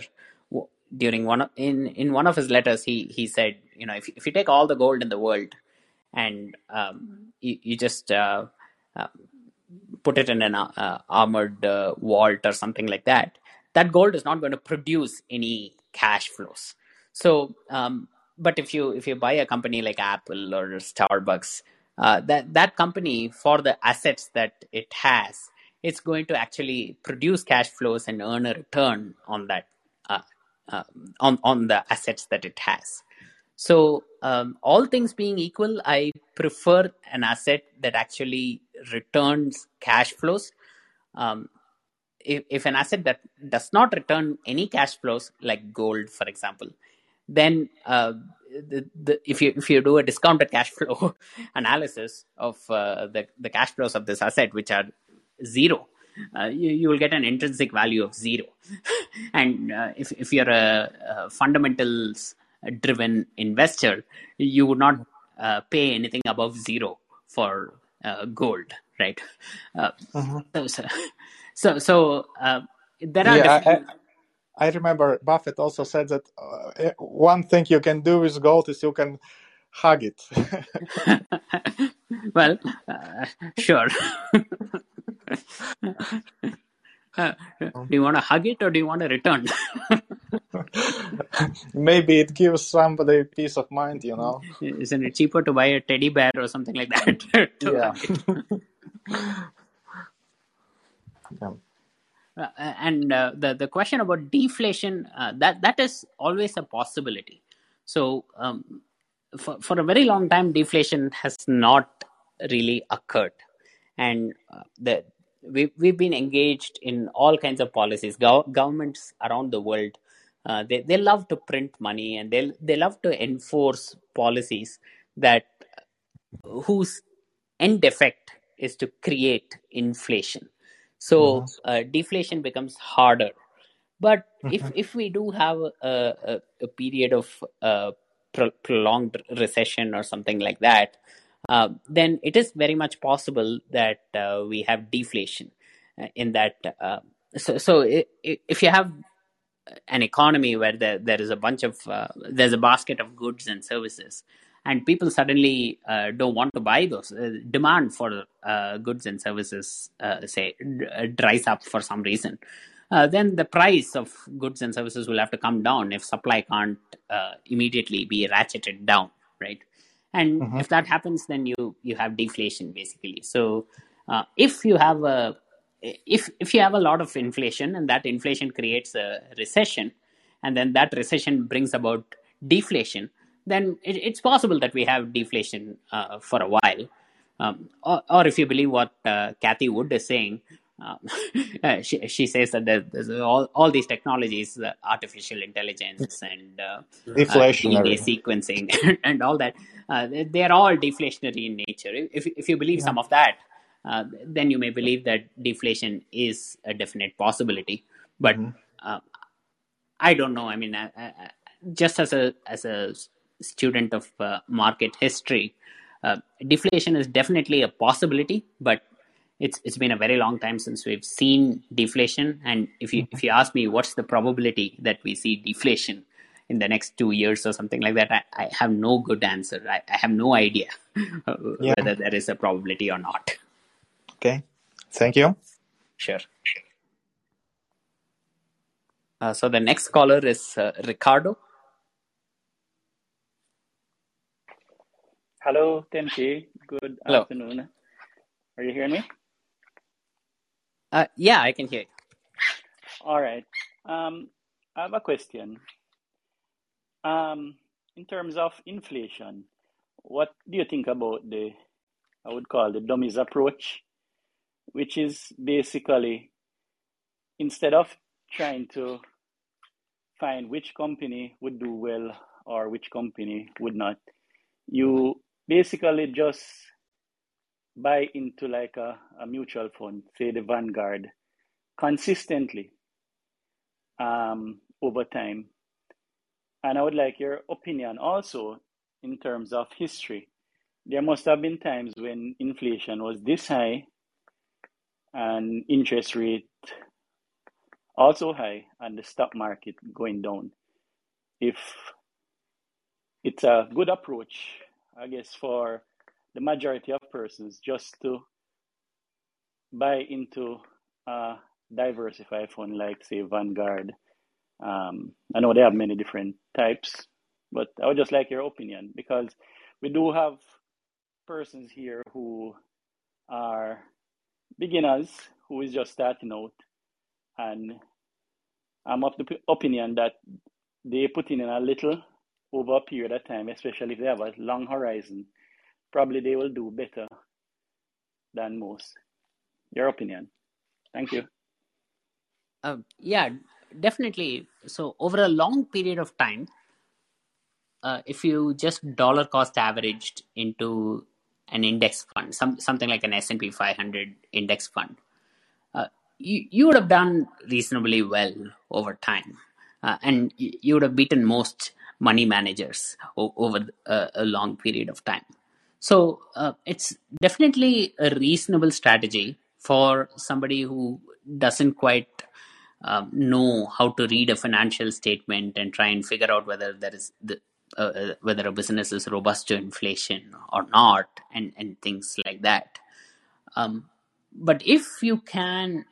During one of his letters, he said, you know, if you take all the gold in the world and you just put it in an armored vault or something like that, that gold is not going to produce any cash flows. So, but if you buy a company like Apple or Starbucks, that company, for the assets that it has, it's going to actually produce cash flows and earn a return on that. On the assets that it has. So all things being equal, I prefer an asset that actually returns cash flows. If an asset that does not return any cash flows, like gold, for example, then if you do a discounted cash flow analysis of the cash flows of this asset, which are zero, you will get an intrinsic value of zero. And if you're a fundamentals-driven investor, you would not pay anything above zero for gold, right? There are... Yeah, different... I remember Buffett also said that one thing you can do with gold is you can hug it. Well, sure. Do you want to hug it, or do you want to return? Maybe it gives somebody peace of mind, you know. Isn't it cheaper to buy a teddy bear or something like that? Yeah. And the question about deflation, that is always a possibility. So for a very long time, deflation has not really occurred. And we've been engaged in all kinds of policies. Governments around the world, they love to print money, and they love to enforce policies that whose end effect is to create inflation. So deflation becomes harder. But if we do have a period of prolonged recession or something like that, then it is very much possible that we have deflation in that. If you have an economy where there's a basket of goods and services, and people suddenly don't want to buy those. Demand for goods and services, dries up for some reason. Then the price of goods and services will have to come down if supply can't immediately be ratcheted down, right? And if that happens, then you have deflation basically. So if you have a lot of inflation, and that inflation creates a recession, and then that recession brings about deflation, then it's possible that we have deflation for a while. Or if you believe what Cathie Wood is saying, she says that there's all these technologies, artificial intelligence and deflationary sequencing and all that, they're all deflationary in nature. If you believe some of that, then you may believe that deflation is a definite possibility. But I don't know. I mean, I, just as a student of market history, deflation is definitely a possibility, but it's been a very long time since we've seen deflation. And if you ask me what's the probability that we see deflation in the next 2 years or something like that, I have no good answer. I have no idea whether there is a probability or not. Okay. Thank you. Sure. So the next caller is Ricardo. Hello, Temki. Good afternoon. Are you hearing me? Yeah, I can hear you. All right. I have a question. In terms of inflation, what do you think about the dummies approach, which is basically instead of trying to find which company would do well or which company would not, you basically just buy into like a mutual fund, say the Vanguard, consistently over time. And I would like your opinion also in terms of history. There must have been times when inflation was this high and interest rate also high and the stock market going down. If it's a good approach, I guess, for the majority of persons just to buy into a diversified fund like, say, Vanguard. I know they have many different types, but I would just like your opinion because we do have persons here who are beginners who is just starting out, and I'm of the opinion that they put in a little over a period of time, especially if they have a long horizon, probably they will do better than most. Your opinion. Thank you. Yeah. Definitely. So over a long period of time, if you just dollar cost averaged into an index fund, something like an S&P 500 index fund, you would have done reasonably well over time. And you would have beaten most money managers over a long period of time. So it's definitely a reasonable strategy for somebody who doesn't quite know how to read a financial statement and try and figure out whether there is whether a business is robust to inflation or not, and things like that. But if you can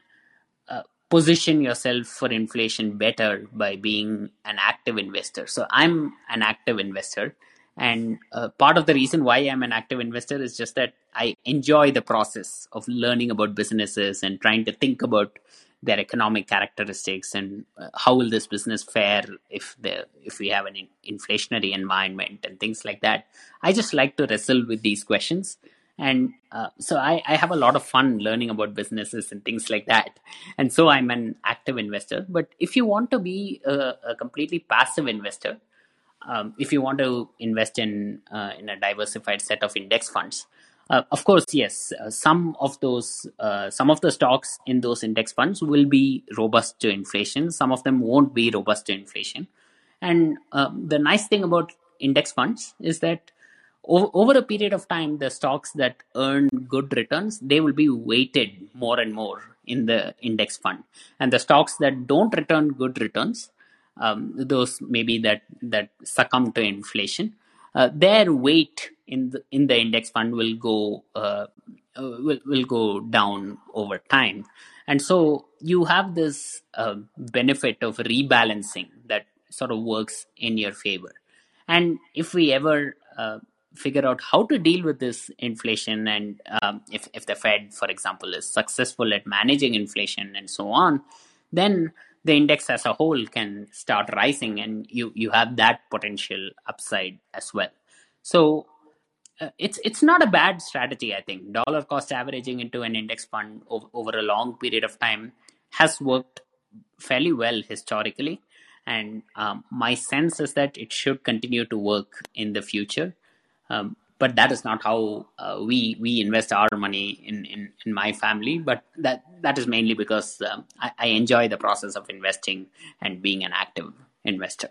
position yourself for inflation better by being an active investor, so I'm an active investor, and part of the reason why I'm an active investor is just that I enjoy the process of learning about businesses and trying to think about their economic characteristics and how will this business fare if we have an inflationary environment and things like that. I just like to wrestle with these questions. And so I have a lot of fun learning about businesses and things like that. And so I'm an active investor. But if you want to be a completely passive investor, if you want to invest in a diversified set of index funds, of course, yes, some of the stocks in those index funds will be robust to inflation. Some of them won't be robust to inflation. And the nice thing about index funds is that over a period of time, the stocks that earn good returns, they will be weighted more and more in the index fund. And the stocks that don't return good returns, those maybe that succumb to inflation, their weight in the index fund will go will go down over time. And so you have this benefit of rebalancing that sort of works in your favor. And if we ever figure out how to deal with this inflation, and if the Fed, for example, is successful at managing inflation and so on, then the index as a whole can start rising, and you have that potential upside as well. So it's not a bad strategy, I think. Dollar cost averaging into an index fund over a long period of time has worked fairly well historically. And my sense is that it should continue to work in the future. But that is not how we invest our money in my family. But that is mainly because I enjoy the process of investing and being an active investor.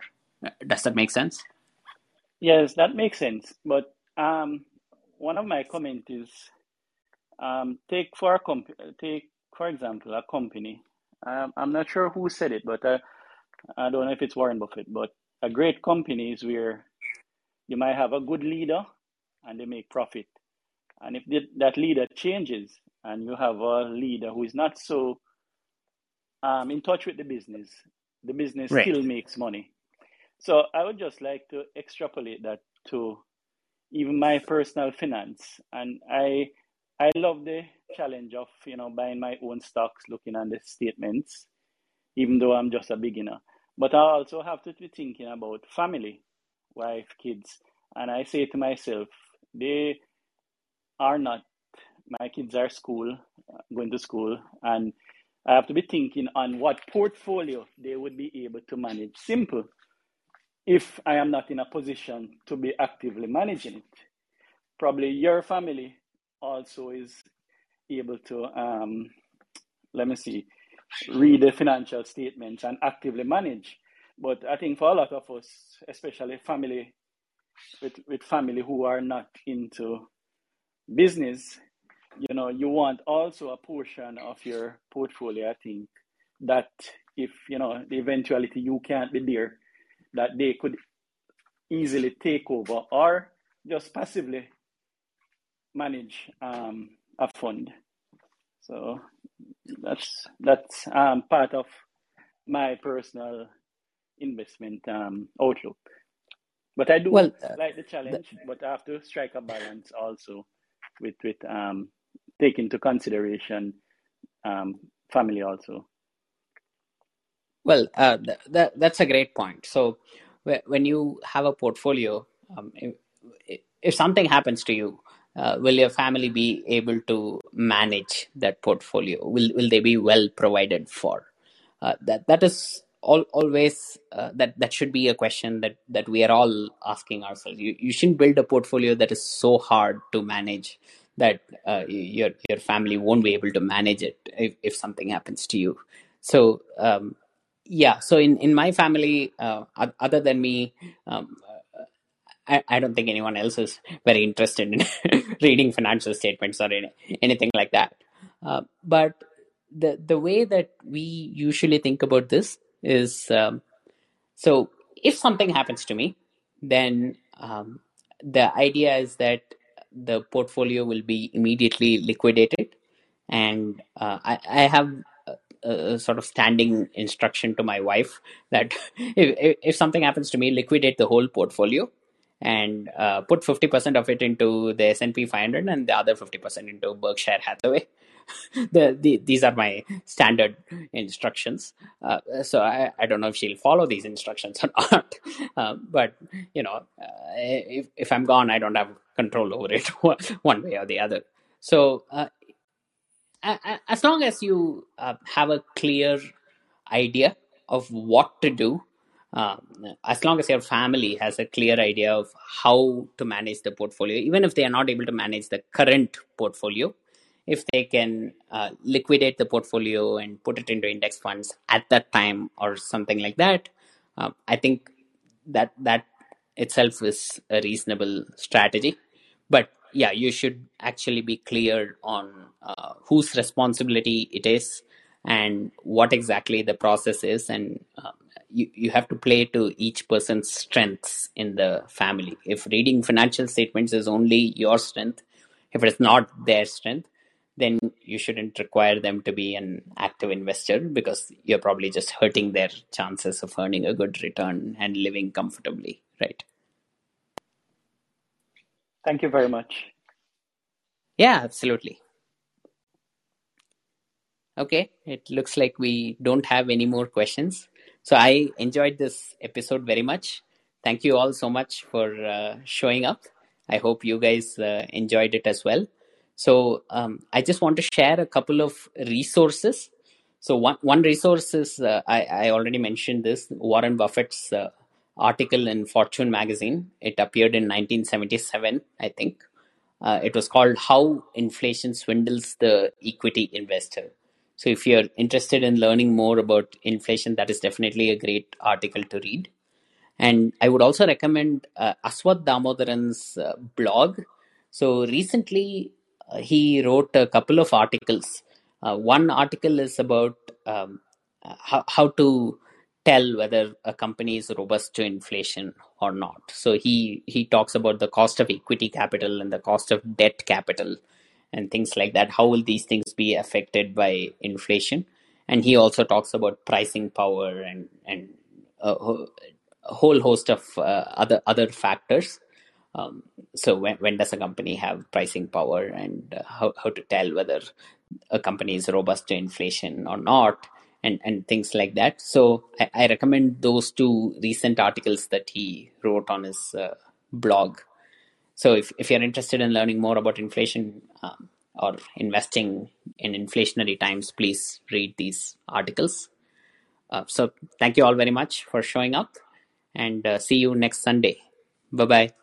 Does that make sense? Yes, that makes sense. But one of my comments is take for example a company. I'm not sure who said it, but I don't know if it's Warren Buffett. But a great company is where you might have a good leader, and they make profit. And if that leader changes and you have a leader who is not so in touch with the business right. still makes money. So I would just like to extrapolate that to even my personal finance. And I love the challenge of, you know, buying my own stocks, looking at the statements, even though I'm just a beginner. But I also have to be thinking about family, wife, kids. And I say to myself, they are not, my kids are going to school, and I have to be thinking on what portfolio they would be able to manage. Simple, if I am not in a position to be actively managing it. Probably your family also is able to, read the financial statements and actively manage. But I think for a lot of us, especially family, with family who are not into business, you know, you want also a portion of your portfolio, I think, that if, you know, the eventuality you can't be there, that they could easily take over or just passively manage a fund. So that's part of my personal investment outlook. But I do like the challenge, but I have to strike a balance also with take into consideration family also. Well, that's a great point. So when you have a portfolio, if something happens to you, will your family be able to manage that portfolio? Will they be well provided for? That is always that should be a question that we are all asking ourselves. You shouldn't build a portfolio that is so hard to manage that your family won't be able to manage it if something happens to you. So so in my family, other than me, I don't think anyone else is very interested in reading financial statements or anything like that. But the way that we usually think about this is so if something happens to me, then the idea is that the portfolio will be immediately liquidated, and I have a sort of standing instruction to my wife that if something happens to me, liquidate the whole portfolio and put 50% of it into the S&P 500 and the other 50% into Berkshire Hathaway. These are my standard instructions. So I don't know if she'll follow these instructions or not. But, you know, if I'm gone, I don't have control over it one way or the other. So as long as you have a clear idea of what to do, as long as your family has a clear idea of how to manage the portfolio, even if they are not able to manage the current portfolio, if they can liquidate the portfolio and put it into index funds at that time or something like that, I think that itself is a reasonable strategy. But yeah, you should actually be clear on whose responsibility it is and what exactly the process is, and you have to play to each person's strengths in the family. If reading financial statements is only your strength, if it's not their strength, then you shouldn't require them to be an active investor, because you're probably just hurting their chances of earning a good return and living comfortably, right? Thank you very much. Yeah, absolutely. Okay, it looks like we don't have any more questions. So I enjoyed this episode very much. Thank you all so much for showing up. I hope you guys enjoyed it as well. So I just want to share a couple of resources. So one resource is, I already mentioned this, Warren Buffett's article in Fortune magazine. It appeared in 1977, I think. It was called How Inflation Swindles the Equity Investor. So if you're interested in learning more about inflation, that is definitely a great article to read. And I would also recommend Aswath Damodaran's blog. So recently, he wrote a couple of articles. One article is about how to tell whether a company is robust to inflation or not. So he talks about the cost of equity capital and the cost of debt capital and things like that. How will these things be affected by inflation? And he also talks about pricing power and a whole host of other factors. So when does a company have pricing power, and how to tell whether a company is robust to inflation or not, and things like that. So I recommend those two recent articles that he wrote on his blog. So if you're interested in learning more about inflation or investing in inflationary times, please read these articles. So thank you all very much for showing up, and see you next Sunday. Bye-bye.